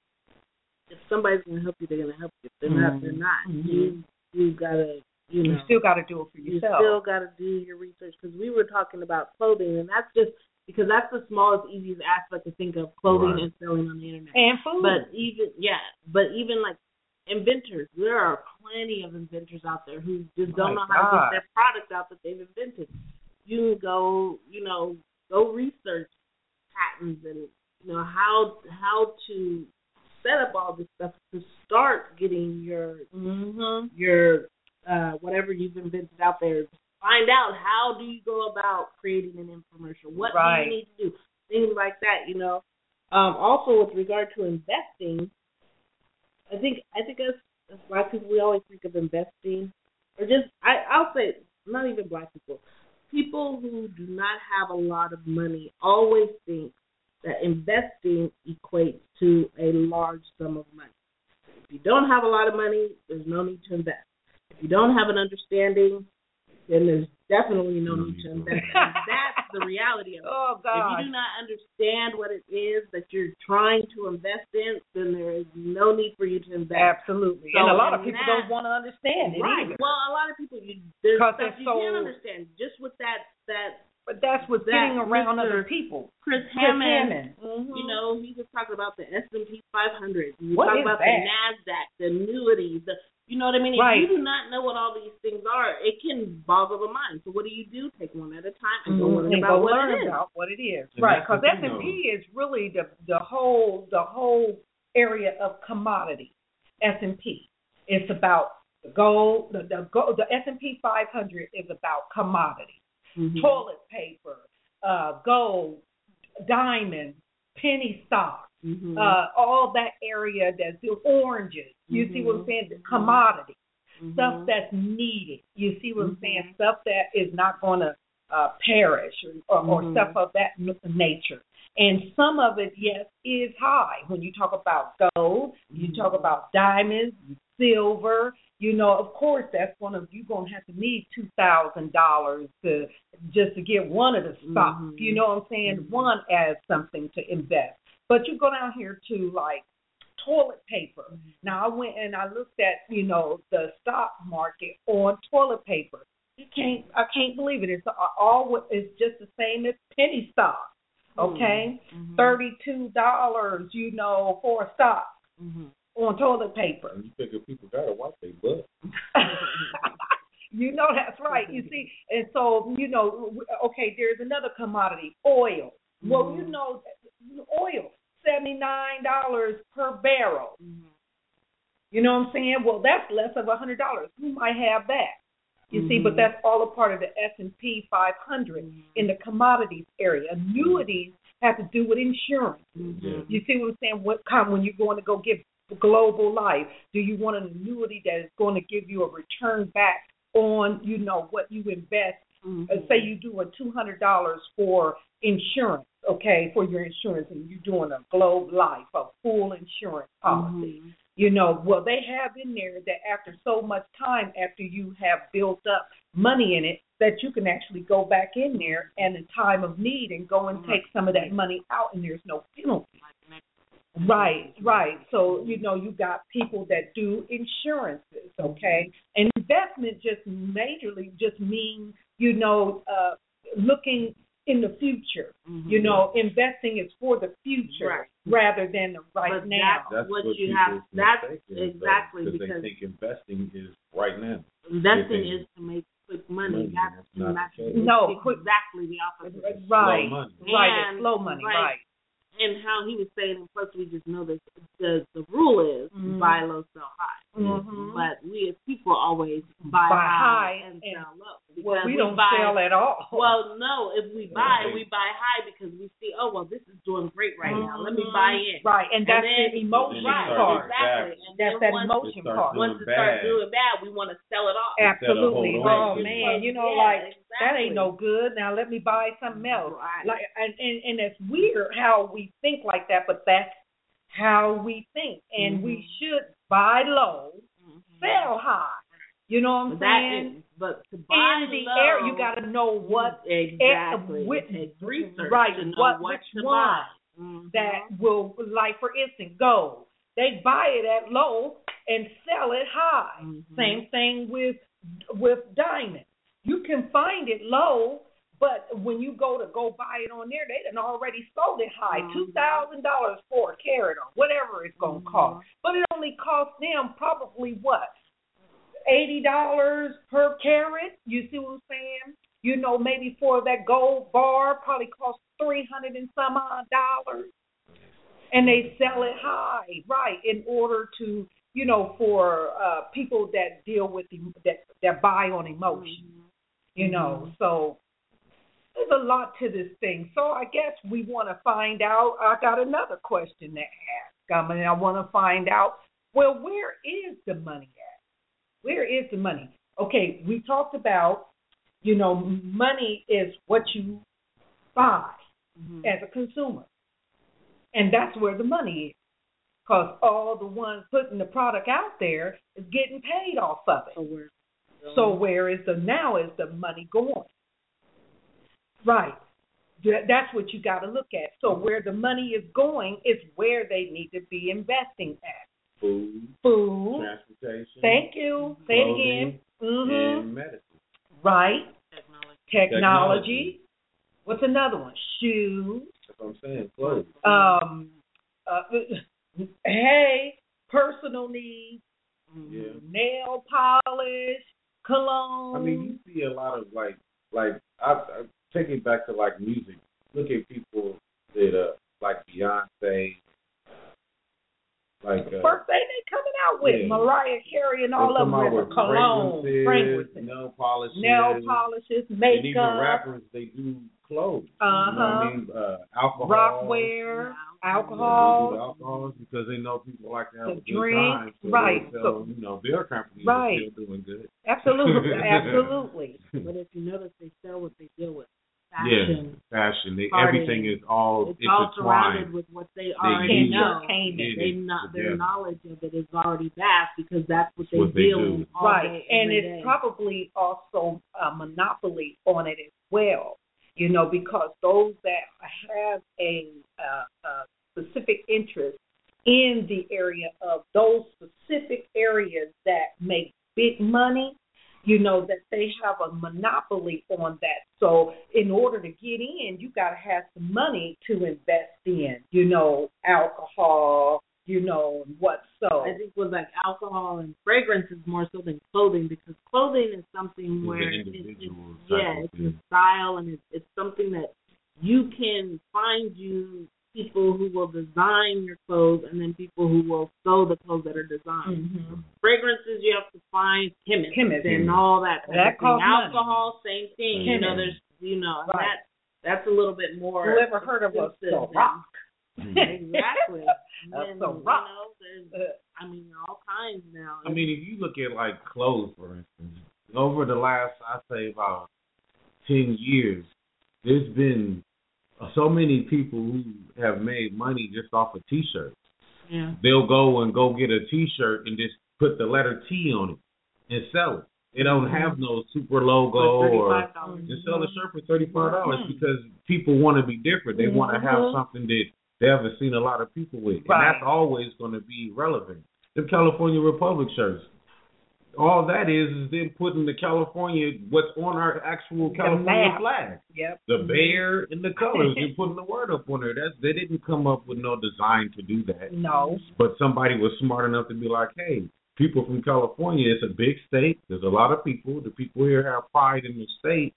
if somebody's going to help you, they're going to help you. If they're mm-hmm. not, they're not. Mm-hmm. You, you got to, you know. You still got to do it for yourself. You still got to do your research because we were talking about clothing, and that's just because that's the smallest, easiest aspect to think of, clothing right. and selling on the internet. And food. But even, yeah, but even like inventors, there are plenty of inventors out there who just don't know how to get their product out that they've invented. You can go, you know, go research patents and you know, how how to set up all this stuff to start getting your mm-hmm. your uh, whatever you've invented out there. Find out how do you go about creating an infomercial. What right. do you need to do? Things like that, you know. Um, also, with regard to investing, I think I think us, us black people, we always think of investing, or just I, I'll say not even black people. People who do not have a lot of money always think that investing equates to a large sum of money. If you don't have a lot of money, there's no need to invest. If you don't have an understanding, then there's definitely no need to invest. And that's the reality of it. Oh, God. If you do not understand what it is that you're trying to invest in, then there is no need for you to invest. Absolutely. So, and a lot and of people that, don't want to understand it right. either. Well, a lot of people, you, there's stuff you so, can't understand. Just with that, that but that's with that being around Mister other people. Chris Hammond, Chris Hammond. Mm-hmm. You know, he was talking about the S and P five hundred. He was talking about that? the NASDAQ, the annuities, the You know what I mean? Right. If you do not know what all these things are, it can boggle the mind. So what do you do? Take one at a time and go learn about, go what, learn it about what it is. And right, because S and P is really the the whole the whole area of commodity. S and P. It's about the gold. The the, gold, the S and P five hundred is about commodity. Mm-hmm. Toilet paper, uh, gold, diamonds, penny stocks. Mm-hmm. Uh, all that area that's the oranges. You mm-hmm. see what I'm saying? The commodity. Mm-hmm. Stuff that's needed. You see what mm-hmm. I'm saying? Stuff that is not going to uh, perish or, or, mm-hmm. or stuff of that nature. And some of it, yes, is high. When you talk about gold, mm-hmm. you talk about diamonds, silver, you know, of course, that's one of you're going to have to need two thousand dollars to just to get one of the stocks. Mm-hmm. You know what I'm saying? Mm-hmm. One as something to invest. But you go down here to, like, toilet paper. Mm-hmm. Now, I went and I looked at, you know, the stock market on toilet paper. You can't, I can't believe it. It's all, it's just the same as penny stock, okay? Mm-hmm. thirty-two dollars, you know, for a stock mm-hmm. on toilet paper. And you figure people got to wipe their butt. You know, that's right. You see, and so, you know, okay, there's another commodity, oil. Mm-hmm. Well, you know, oil. seventy-nine dollars per barrel. Mm-hmm. You know what I'm saying? Well, that's less of one hundred dollars. Who might have that? You mm-hmm. see, but that's all a part of the S and P five hundred mm-hmm. in the commodities area. Annuities have to do with insurance. Mm-hmm. You see what I'm saying? What kind when you're going to go give Global Life, do you want an annuity that is going to give you a return back on, you know, what you invest? Mm-hmm. Uh, say you do a two hundred dollars for insurance. Okay, for your insurance, and you're doing a Globe Life, a full insurance policy. Mm-hmm. You know, well, they have in there that after so much time, after you have built up money in it, that you can actually go back in there and in time of need and go and mm-hmm. take some of that money out, and there's no penalty. Mm-hmm. Right, right. So, you know, you got people that do insurances, okay? And investment just majorly just means, you know, uh, looking in the future. Mm-hmm. You know, investing is for the future right. rather than the right but now. That's, that's what, what you have. That's exactly though, because they think investing is right now. Investing is to make quick money. money that's not not to no, quick, exactly the opposite. Right, slow money. And, right, slow money. Right. right. And how he was saying, and plus we just know this, the the rule is mm-hmm. buy low, sell high. Mm-hmm. But we as people always buy, buy high, high and, and sell low. Because well, we, we don't buy, sell at all. Well, no, if we buy, mm-hmm. we buy high because we see, oh, well, this is doing great right mm-hmm. now. Let me buy in. Right, and that's and then, the emotion right, part. Exactly. And that's that once, emotion part. Once it starts doing bad, we want to sell it off. Absolutely. Oh, man, you know, yeah, like, exactly. that ain't no good. Now let me buy something else. Right. Like, and, and, and it's weird how we We think like that, but that's how we think, and mm-hmm. we should buy low, mm-hmm. sell high. You know what I'm that saying? Is, but to buy in the low, area, you got to know what exactly with research, right? To know what, what which to one buy. Mm-hmm. that will, like for instance, gold. They buy it at low and sell it high. Mm-hmm. Same thing with with diamonds. You can find it low. But when you go to go buy it on there, they done already sold it high, two thousand dollars for a carat or whatever it's going to mm-hmm. cost. But it only costs them probably, what, eighty dollars per carat? You see what I'm saying? You know, maybe for that gold bar probably costs three hundred and some odd dollars. and they sell it high, right, in order to, you know, for uh, people that deal with, em- that, that buy on emotion, mm-hmm. you know. Mm-hmm. So there's a lot to this thing. So I guess we want to find out. I got another question to ask. I mean, I want to find out, well, where is the money at? Where is the money? Okay, we talked about, you know, money is what you buy mm-hmm. as a consumer. And that's where the money is, because all the ones putting the product out there is getting paid off of it. So where, so where is the, now is the money going? Right. That's what you got to look at. So where the money is going is where they need to be investing at. Food. Food. Transportation. Thank you. Say it again. Mm-hmm. And medicine. Right. Technology. Technology. Technology. What's another one? Shoes. That's what I'm saying. Clothes. Um, uh, hey, personal needs. Yeah. Nail polish. Cologne. I mean, you see a lot of, like, like I, I take it back to, like, music. Look at people that, uh, like, Beyonce. Like, uh, first thing they coming out with, yeah. Mariah Carey and all of them with cologne, fragrances, fragrances, nail polishes, nail polishes, makeup. And even rappers, they do clothes. Uh-huh. You know what I mean? Uh, alcohol. Rockwear, alcohol. They do alcohol because they know people like to have the a good time. So right. Sell, so, you know, beer companies right. are still doing good. Absolutely. Absolutely. But if you notice, they sell what they deal with. Fashion, yeah, fashion. They, everything is all it's intertwined. All surrounded with what they, they already know. It. They not, their yeah. knowledge of it is already vast because that's what they what deal with all right. day, and it's day. Probably also a monopoly on it as well, you know, because those that have a, uh, a specific interest in the area of those specific areas that make big money, you know, that they have a monopoly on that. So in order to get in, you got to have some money to invest in, you know, alcohol, you know, and what so. I think with, like, alcohol and fragrances more so than clothing, because clothing is something it's where it's, it's yeah, it's a style, and it's, it's something that you can find you people who will design your clothes and then people who will sew the clothes that are designed. Mm-hmm. Fragrances, you have to find chemists, chemists. and all that. That costs money. Alcohol, same thing. Chemists. You know, there's, you know, right. that that's a little bit more. Whoever heard of us? The Rock. Exactly. That's the Rock. You know, there's, I mean, all kinds now. I mean, if you look at, like, clothes, for instance, over the last, I say, about ten years, there's been so many people who have made money just off of T-shirts. Yeah. They'll go and go get a T-shirt and just put the letter T on it and sell it. They don't have no super logo or just sell a shirt for thirty-five dollars mm-hmm. because people want to be different. They mm-hmm. want to have something that they haven't seen a lot of people with. Right. And that's always going to be relevant. The California Republic shirts. All that is is them putting the California, what's on our actual California flag. Yep. The bear and the colors. They're putting the word up on there. That's, they didn't come up with no design to do that. No. But somebody was smart enough to be like, hey, people from California, it's a big state. There's a lot of people. The people here have pride in the state.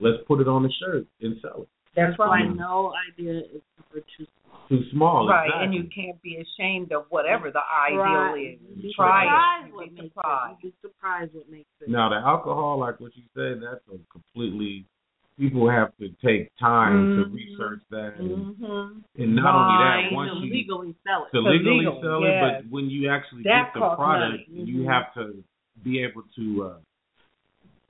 Let's put it on the shirt and sell it. That's why um, no idea is super too small. Too small, right? Exactly. And you can't be ashamed of whatever the ideal is. Be Try surprised it. What be surprised. It. Be surprised what makes it. Now the alcohol, like what you said, that's a completely. People have to take time mm-hmm. to research that, mm-hmm. and, and not Why? Only that, once to you legally sell it, to legally legal, sell yes. it, but when you actually that get the product, mm-hmm. you have to be able to. Uh,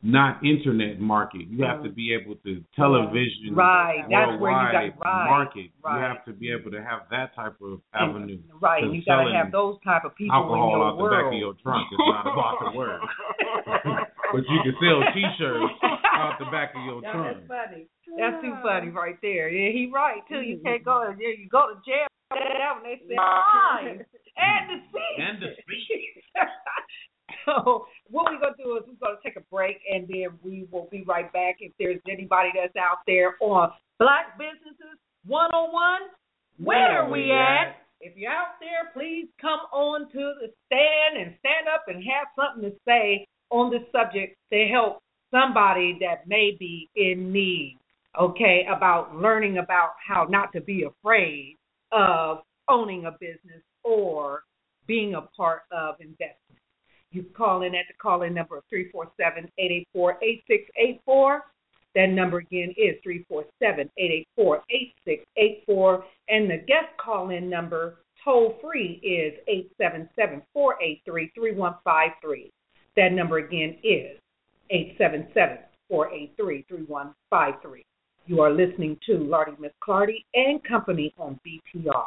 Not internet market. You have to be able to television right. That's where you got right. market. Right. You have to be able to have that type of avenue. Right. You got to have those type of people alcohol in your out world. The back of your trunk is not about to work. But you can sell T-shirts out the back of your no, trunk. That's funny. That's too funny right there. Yeah, he right too. You can't go. To, yeah, you go to jail. When they say and the seat. And the seat. So what we're going to do is we're going to take a break, and then we will be right back. If there's anybody that's out there on Black Businesses one oh one, where are we at? If you're out there, please come on to the stand and stand up and have something to say on this subject to help somebody that may be in need, okay, about learning about how not to be afraid of owning a business or being a part of investment. You call in at the call-in number of three four seven, eight eight four, eight six eight four. That number again is three four seven, eight eight four, eight six eight four. And the guest call-in number, toll-free, is eight seven seven, four eight three, three one five three. That number again is eight seven seven, four eight three, three one five three. You are listening to Lordy Miss Clardy and Company on B T R.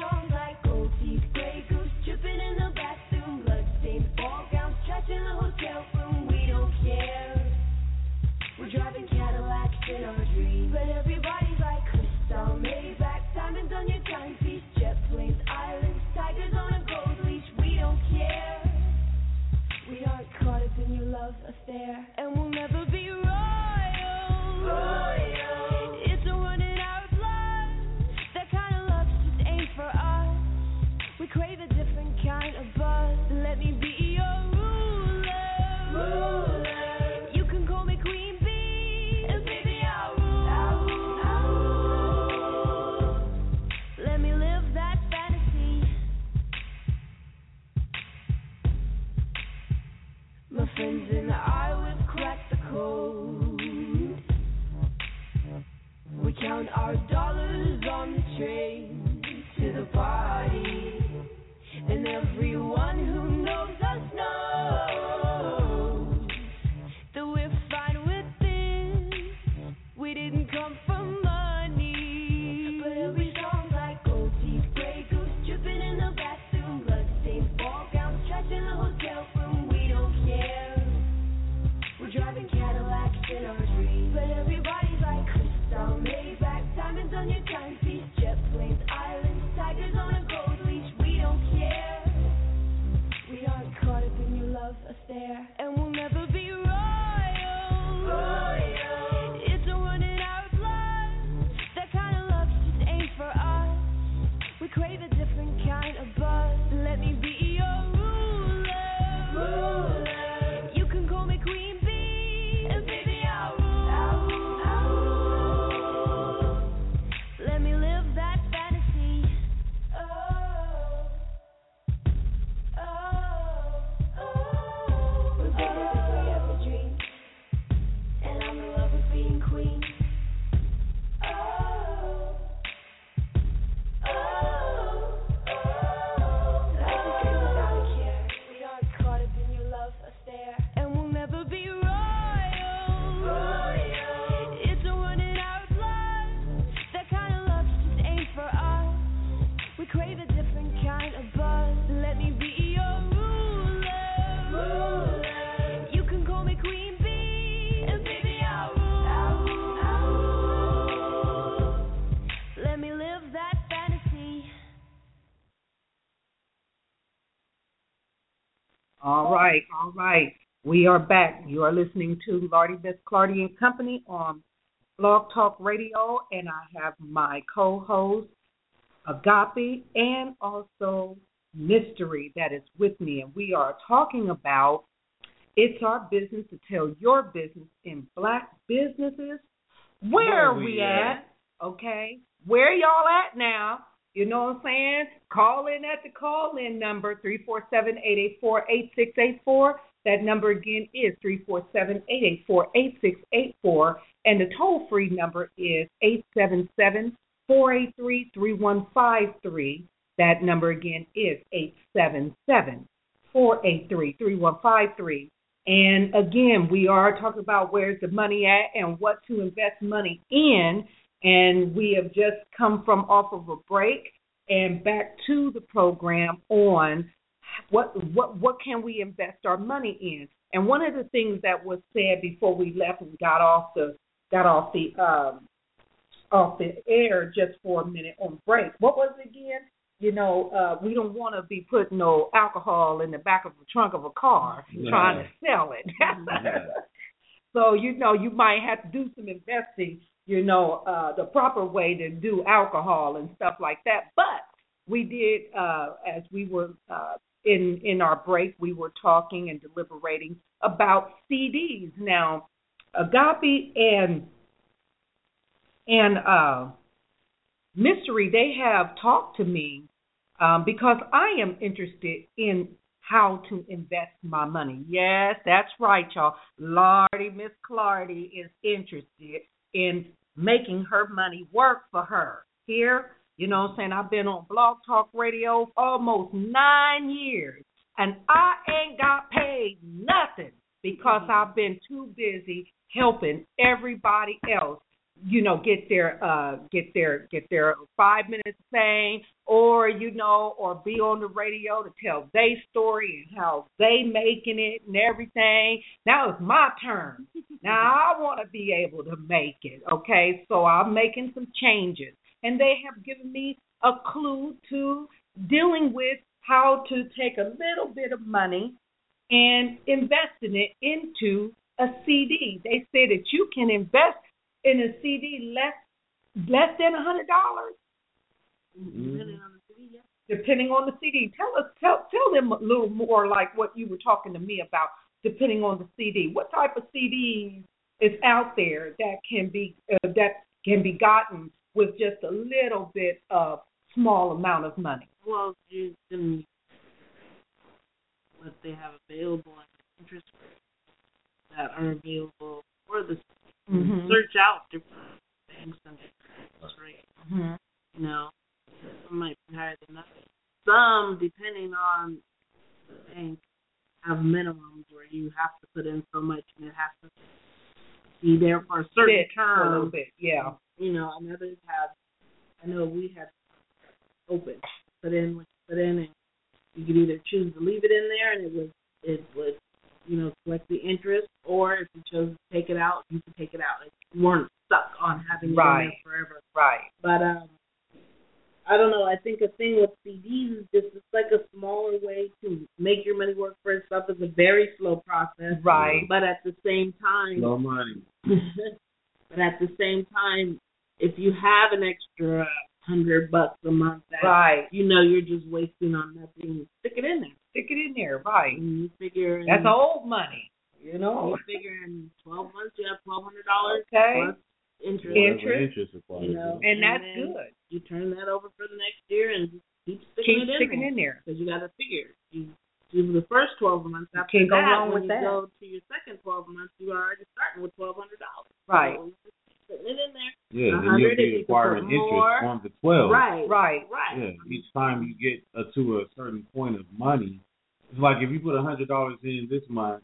song like gold teeth, grey goose dripping in the bathroom, bloodstained ball gowns, trash in the hotel room. We don't care. We're driving Cadillacs in our dreams, but everybody's like crystal, Maybach, diamonds on your timepiece, jet planes, islands, tigers on a gold leash. We don't care. We aren't caught up in your love affair, and we'll never be royal. Royal. It's a run in our blood. That kind of love just ain't for us. We crave a different kind of buzz. Let me be your ruler. Ruler. Friends and I would crack the code. We count our dollars on the train to the party, and everyone who knows us knows that we're fine with this. We didn't come for money, but every song like gold teeth, grey goose dripping in the bathroom, bloodstained ball gowns, trash in the hotel room. We don't care. Driving Cadillacs in our dreams, but everybody's like crystal, Maybach, diamonds on your timepiece, jet planes, islands, tigers on a gold leash. We don't care. We aren't caught up in your love affair, and we'll never be royal. Royal. It's a run in our blood. That kind of love just ain't for us. We crave a different kind of buzz. Let me be your ruler. Ruler. All right, all right. We are back. You are listening to Lordy Miss Clardy and Company on Blog Talk Radio, and I have my co-host, Agape, and also Mystery that is with me, and we are talking about it's our business to tell your business in Black businesses. Where, Where are we at? at? Okay. Where y'all at now? You know what I'm saying? Call in at the call-in number, three four seven, eight eight four, eight six eight four. That number again is three four seven, eight eight four, eight six eight four. And the toll-free number is eight seven seven, four eight three, three one five three. That number again is eight seven seven, four eight three, three one five three. And again, we are talking about where's the money at and what to invest money in. And we have just come from off of a break and back to the program on what what what can we invest our money in. And one of the things that was said before we left and got off the got off the um, off the air just for a minute on break. What was it again? You know, uh, we don't want to be putting no alcohol in the back of the trunk of a car no. trying to sell it. no. So, you know, you might have to do some investing, you know, uh, the proper way to do alcohol and stuff like that. But we did, uh, as we were uh, in, in our break, we were talking and deliberating about C Ds. Now, Agape and and uh, Mystery, they have talked to me um, because I am interested in how to invest my money. Yes, that's right, y'all. Lordy Miss Clardy is interested in making her money work for her. Here, you know what I'm saying? I've been on Blog Talk Radio for almost nine years, and I ain't got paid nothing because I've been too busy helping everybody else, you know, get their uh, get their get their five minutes of fame, or you know, or be on the radio to tell their story and how they making it and everything. Now it's my turn. Now I want to be able to make it. Okay, so I'm making some changes, and they have given me a clue to dealing with how to take a little bit of money and investing it into a C D. They say that you can invest in a C D less less than a hundred dollars, mm-hmm. depending on the C D. Tell us, tell tell them a little more like what you were talking to me about. Depending on the C D, what type of C D is out there that can be uh, that can be gotten with just a little bit of small amount of money? Well, you can, what they have available and interest rates that are available for the. Mm-hmm. Search out different things and it's great. Mm-hmm. You know, some might be higher than nothing. Some, depending on the bank, have minimums where you have to put in so much and it has to be there for a certain bit, term. A little bit, yeah. You know, and others have, I know we have open, put in what you put in, and you could either choose to leave it in there and it would, it would, you know, collect the interest, or if you chose to take it out, you can take it out. Like, you weren't stuck on having it right. in there forever. Right. But um, I don't know. I think a thing with C Ds is just it's like a smaller way to make your money work for itself. It's a very slow process. Right. But at the same time, no money. But at the same time, if you have an extra hundred bucks a month, that, right, you know, you're just wasting on nothing. Stick it in there. Stick it in there, right? And you figure in, that's old money, you know. You figure in twelve months you have twelve hundred dollars okay. plus interest, interest, interest you know, and, and that's good. You turn that over for the next year and just keep sticking keep it sticking in there because you got to figure you do the first twelve months. After you can't go that, wrong when with you that. Go to your second twelve months, you are already starting with twelve hundred dollars, right? So just putting it in there, yeah. Then you'll be acquiring interest on the twelve, right? Right, right. Yeah, each time you get uh, to a certain point of money. It's like if you put one hundred dollars in this month,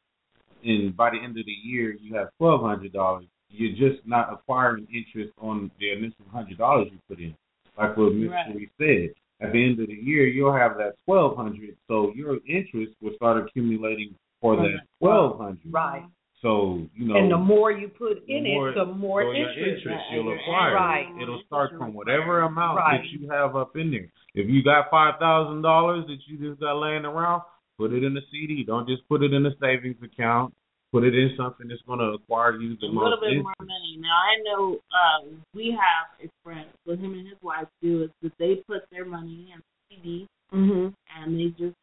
and by the end of the year you have twelve hundred dollars, you're just not acquiring interest on the initial one hundred dollars you put in. Like what Miz Lee said, at the end of the year you'll have that twelve hundred dollars, so your interest will start accumulating for that twelve hundred dollars. Right. So, you know. And the more you put in the more, it, the more so interest, your interest you'll acquire. Right. It'll start from whatever amount right. that you have up in there. If you got five thousand dollars that you just got laying around, put it in a C D. Don't just put it in a savings account. Put it in something that's going to acquire you the most. A little bit interest. More money. Now, I know um, we have a friend, what him and his wife do is that they put their money in a C D, mm-hmm. and they just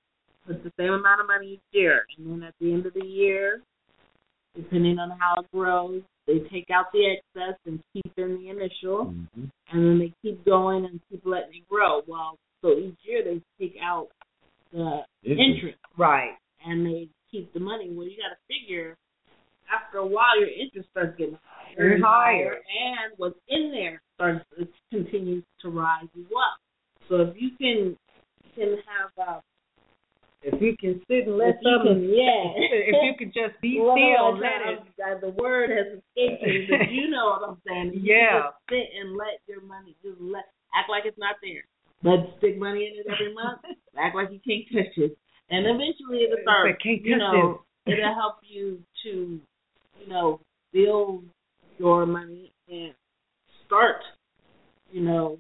put the same amount of money each year. And then at the end of the year, depending on how it grows, they take out the excess and keep in the initial, mm-hmm. and then they keep going and keep letting it grow. Well, so each year they take out the interest, right, and they keep the money. Well, you got to figure after a while your interest starts getting higher and higher, and what's in there starts it continues to rise as well. So if you can can have uh, if you can sit and let something, yeah, if you can just be well, still, let it. The word has escaped me, but you know what I'm saying. You yeah, just sit and let your money just let act like it's not there. But stick money in it every month, act like you can't touch it. And eventually it'll start, you know, it. it'll help you to, you know, build your money and start, you know,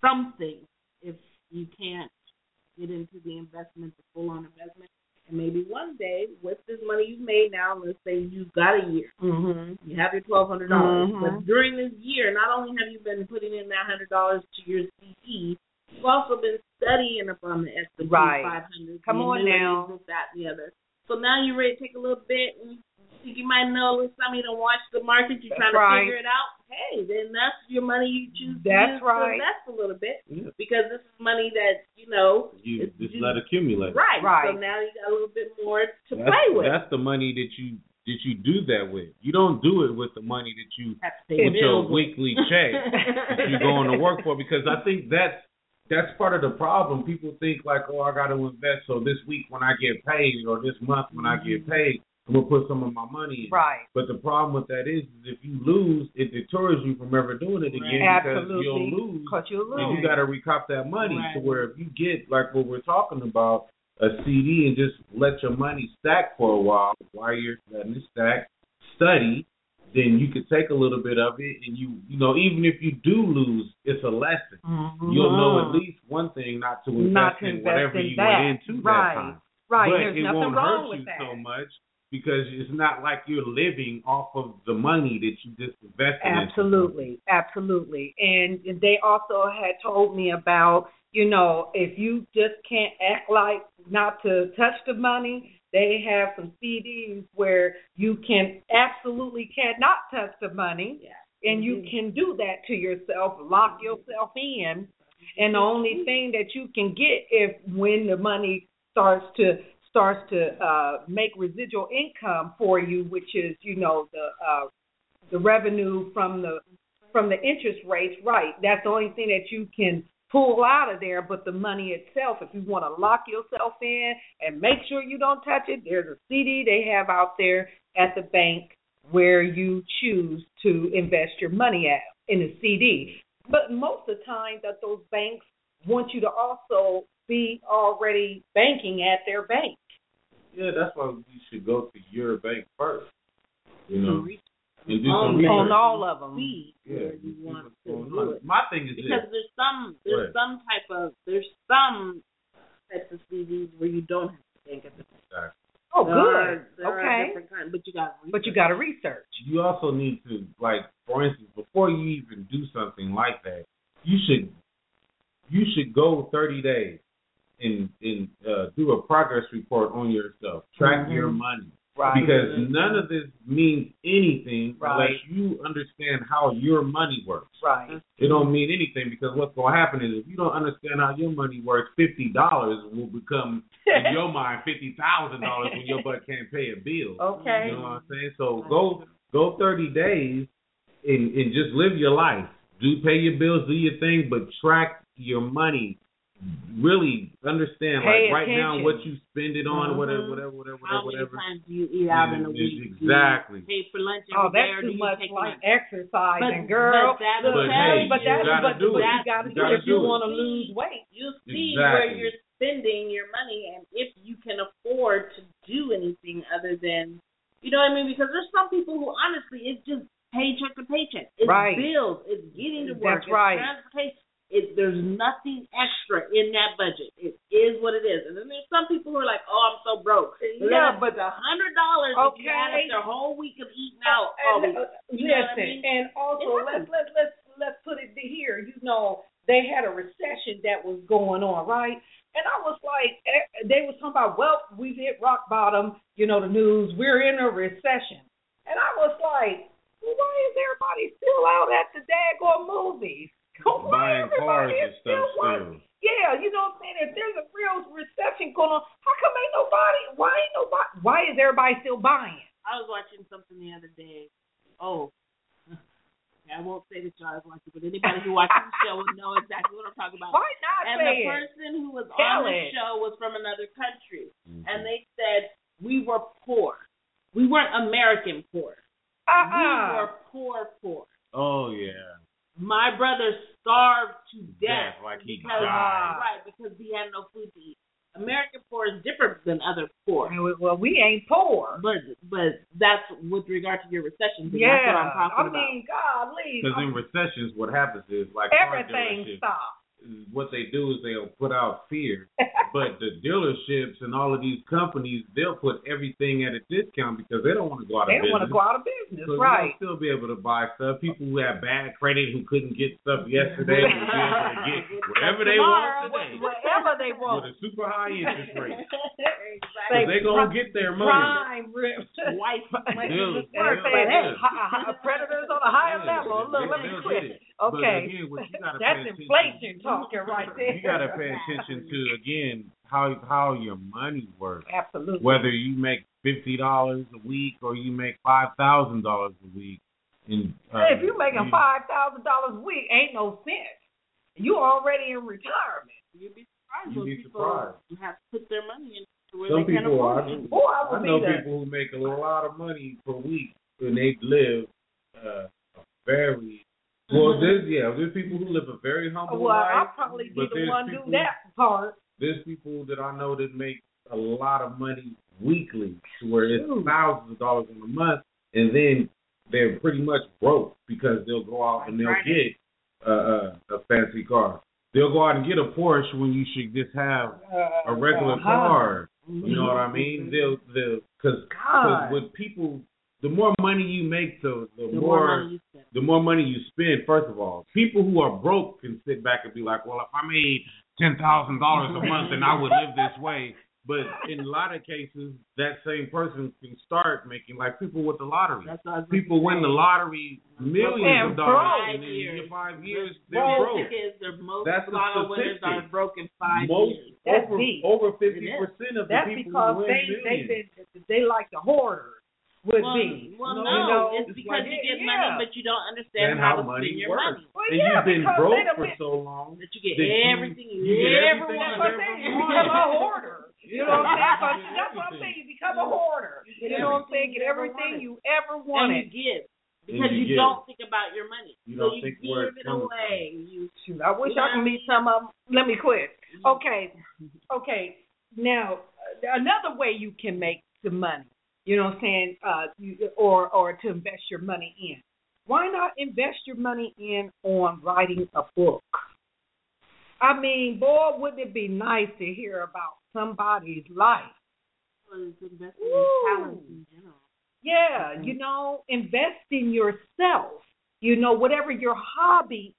something if you can't get into the investment, the full-on investment. And maybe one day with this money you've made now, let's say you've got a year. Mm-hmm. You have your twelve hundred dollars. Mm-hmm. But during this year, not only have you been putting in that one hundred dollars to your C E, you've also been studying up on the S and P right. five hundred. Come on now. This, that, and the other. So now you're ready to take a little bit. And you, you might know a little something. You don't watch the market. You're that's trying to right. figure it out. Hey, then that's your money you choose that's to right. invest a little bit yeah. because this is money that, you know. You just let accumulate. Right. right. So now you got a little bit more to that's, play with. That's the money that you that you do that with. You don't do it with the money that you, with your with. weekly check that you're going to work for, because I think that's, that's part of the problem. People think like, oh, I got to invest, so this week when I get paid or this month when I get paid, I'm going to put some of my money in. Right. But the problem with that is, is if you lose, it deters you from ever doing it again right. because Absolutely. you'll lose. Because you'll lose. And you got to recop that money right. to where if you get, like what we're talking about, a C D and just let your money stack for a while while you're letting it stack, study, then you could take a little bit of it, and you, you know, even if you do lose, it's a lesson. Mm-hmm. You'll know at least one thing not to invest, not to invest in whatever in you went into right. that time. Right, right. There's it nothing won't wrong hurt with you that. So much because it's not like you're living off of the money that you just invested absolutely, in. Absolutely, absolutely. And they also had told me about, you know, if you just can't act like not to touch the money, they have some C Ds where you can absolutely cannot touch the money, yeah. and you can do that to yourself, lock yourself in, and the only thing that you can get if when the money starts to starts to uh, make residual income for you, which is, you know, the uh, the revenue from the from the interest rates, right? That's the only thing that you can pull out of there, but the money itself, if you want to lock yourself in and make sure you don't touch it, there's a C D they have out there at the bank where you choose to invest your money at in a C D. But most of the time that those banks want you to also be already banking at their bank. Yeah, that's why you should go to your bank first, you know. Mm-hmm. And do on, on all of them. See yeah, you want to do it. My thing is because this. there's some there's right. some type of there's some types of C Ds where you don't have to think of the bank. Oh, there good. Are, okay. Kind, but you got but you got to research. You also need to, like, for instance, before you even do something like that, you should you should go thirty days and and uh, do a progress report on yourself. Track mm-hmm. your money. Right. Because none of this means anything right. unless you understand how your money works. Right. It don't mean anything, because what's going to happen is if you don't understand how your money works, fifty dollars will become, in your mind, fifty thousand dollars when your butt can't pay a bill. Okay. You know what I'm saying? So go go thirty days and, and just live your life. Do pay your bills, do your thing, but track your money. Really understand, pay like attention. Right now, what you spend it on, mm-hmm. whatever, whatever, whatever, How whatever. How many times do you eat out yeah, in a week? Exactly. Do you pay for lunch every oh, that's too much like exercise, and girl. But that's but hey, but you got to do it. You got to do it if you want to lose weight. You'll see exactly. where you're spending your money, and if you can afford to do anything other than, you know what I mean? Because there's some people who honestly, it's just paycheck to paycheck. It's right. bills. It's getting to work. That's it's right. transportation. It, there's nothing extra in that budget. It is what it is. And then there's some people who are like, oh, I'm so broke. Yeah, but the one hundred dollars okay. you add up their whole week of eating out. Oh, and, uh, you know listen, what I mean? And also, let's, let's, let's, let's put it here. You know, they had a recession that was going on, right? And I was like, they was talking about, well, we've hit rock bottom, you know, the news, we're in a recession. And I was like, well, why is everybody still out at the daggone movies? Why everybody is still watching? Yeah, you know what I'm saying? If there's a real recession going on, how come ain't nobody, why ain't nobody, why is everybody still buying? I was watching something the other day. Oh, I won't say that y'all is watching, but anybody who watches the show will know exactly what I'm talking about. Why not And the it? person who was Tell on it. the show was from another country, mm-hmm. and they said, we were poor. We weren't American poor. Uh-uh. We were poor, poor. Oh, yeah. My brother starved to death, death like he because, died. Right, because he had no food to eat. American poor is different than other poor. Well, we ain't poor. But but that's with regard to your recession thing. Yeah. That's what I'm talking about. I mean, about. Golly. Because in recessions, what happens is, like, everything stops. What they do is they'll put out fear. But the dealerships and all of these companies, they'll put everything at a discount because they don't want to go out of business. They don't want to go out of business, so right. They'll still be able to buy stuff. People who have bad credit who couldn't get stuff yesterday will be able to get whatever they want today. Whatever they want. With a super high interest rate. Exactly. They're going to get their money. Prime rips. White. Predators on a higher level. Look, let me quit. Okay. Again, that's inflation talking right there. You got to pay attention to, again, how how your money works. Absolutely. Whether you make fifty dollars a week or you make five thousand dollars a week. In, uh, if you're making five thousand dollars a week, ain't no sense. You're already in retirement. You'd be surprised when people surprised. have to put their money into where Some they can afford are, it. Boy, I, I know people who make a lot of money per week and they live uh, a very... Well, there's, yeah, there's people who live a very humble well, life. Well, I'll probably be the one who do that part. There's people that I know that make a lot of money weekly, where it's Ooh. thousands of dollars in a month, and then they're pretty much broke because they'll go out and they'll right. get uh, a fancy car. They'll go out and get a Porsche when you should just have a regular uh-huh. car. You know what I mean? They'll, they'll, because with people... The more money you make, the, the, the more, more money you the more money you spend. First of all, people who are broke can sit back and be like, "Well, if I made ten thousand dollars a month, then I would live this way." But in a lot of cases, that same person can start making, like people with the lottery. People win the lottery millions of dollars in five years. They're broke. That's the statistic. Most over fifty percent of the people who win millions. That's because they like the hoarders. Would well, be. Well, no, you know, it's, it's because like, you get yeah. money, but you don't understand and how to spend your works. money. Well, and yeah, you've been broke for been, so long that you get that everything. You, you get everyone. You become a hoarder. You know what I'm saying? That's what I'm saying. You become a hoarder. You know what I'm saying? Get everything you ever wanted. And you give. Because you, you don't think about your money. You so don't you think give it away. You, I wish I could meet some of them. Let me quit. Okay. Okay. Now, another way you can make some money. You know what I'm saying, uh, you, or or to invest your money in. Why not invest your money in on writing a book? I mean, boy, wouldn't it be nice to hear about somebody's life? Well, it's investing in talent in general. Yeah, mm-hmm. you know, invest in yourself. You know, whatever your hobby